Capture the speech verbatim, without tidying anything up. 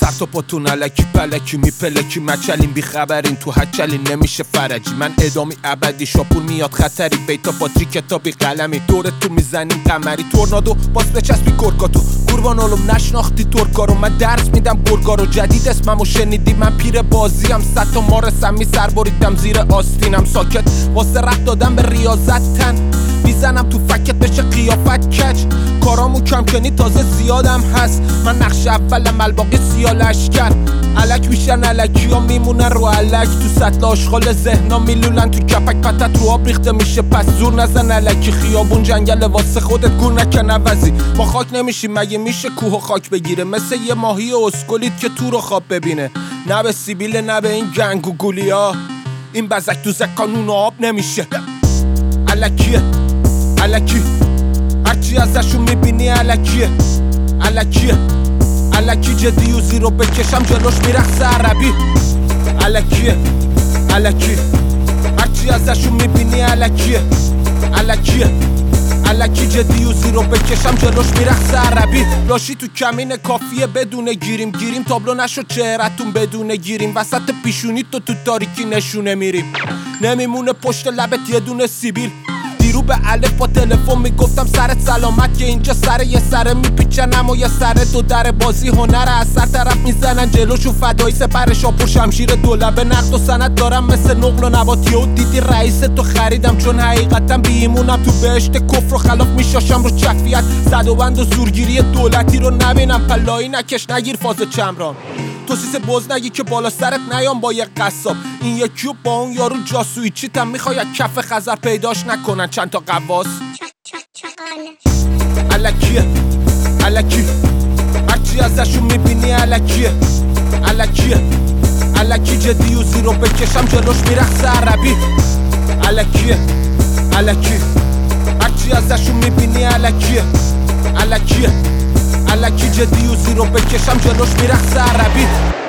زرت و پاتون الکی پلکی میپلکی مچلین بیخبرین تو هچلین نمیشه فرجی من ادامی ابدی شاپور میاد خطری بیتا باتری کتابی قلمی دورت تو میزنیم قمری تورنادو باز بچسبی گرگاتو گروانالوم نشناختی ترکارو من درس میدم برگارو جدید اسممو شنیدی من پیر بازیم صد تا مارسم میسر بریدم زیر آستینم ساکت واسه رفت دادم به ریاضت تن میزنم تو فکت بشه قیافت کج کارامو کم کنی تازه زیادم هست من نقش اولم الباقی سیاه لشکر الک میشن الکی ها میمونن رو الک تو سطل آشغال ذهنا میلولن تو کپک پتت رو آب ریخته میشه پس زور نزن الکی خیابون جنگل واسه خودت گور نکن عوضی ما خاک نمیشیم مگه میشه کوه و خاک بگیره مثل یه ماهی اسکلیت که تو رو خواب ببینه نه به سیبیل نه به این گنگ و گولی ها این بزک دوزک کانون آب نمیشه الکیه الکی هرچی ازشون میبینی الکیه الکیه الکی جدی و زیرو بکشم جلوش میرخص عربی الکیه الکی هرچی ازشون میبینی الکیه الکیه الکی جدی و زیرو بکشم جلوش میرخص عربی لاشی تو کمین کافیه بدون گیریم گیریم تابلو نشد چهرتون بدون گیریم وسط پیشونی تو تو تاریکی نشونه میریم نمیمونه پشت لبت یه دونه سیبیل رو به الف با تلفن میگفتم سرت سلامت که اینجا سر یه سره میپیچنم و یه سره دو در بازی هنر از سر طرف میزنن جلوشو فدائی سپر شاپور شمشیر دولبه نقد و سند دارم مثل نقل و نباتی و دیدی رئیس تو خریدم چون حقیقتا بیمونم تو بهشت کفر و خلاف میشاشم رو چفیت زد و بند و زورگیری دولتی رو نبینم پلایی نکش نگیر فاز چمران تو سیس بز نگی که بالا سرت نیام با یه قصاب این یکی و با اون یارو جاسویچیتم میخوای کف خزر پیداش نکنن چند تا قواس الکیه الکی هرچی ازشون میبینی الکیه الکیه الکی جدی و زیرو بکشم جلوش میرخص عربی الکیه الکی هرچی ازشون میبینی الکیه الکیه الکی جدی و زیرو بکشم جلوش میرخص عربی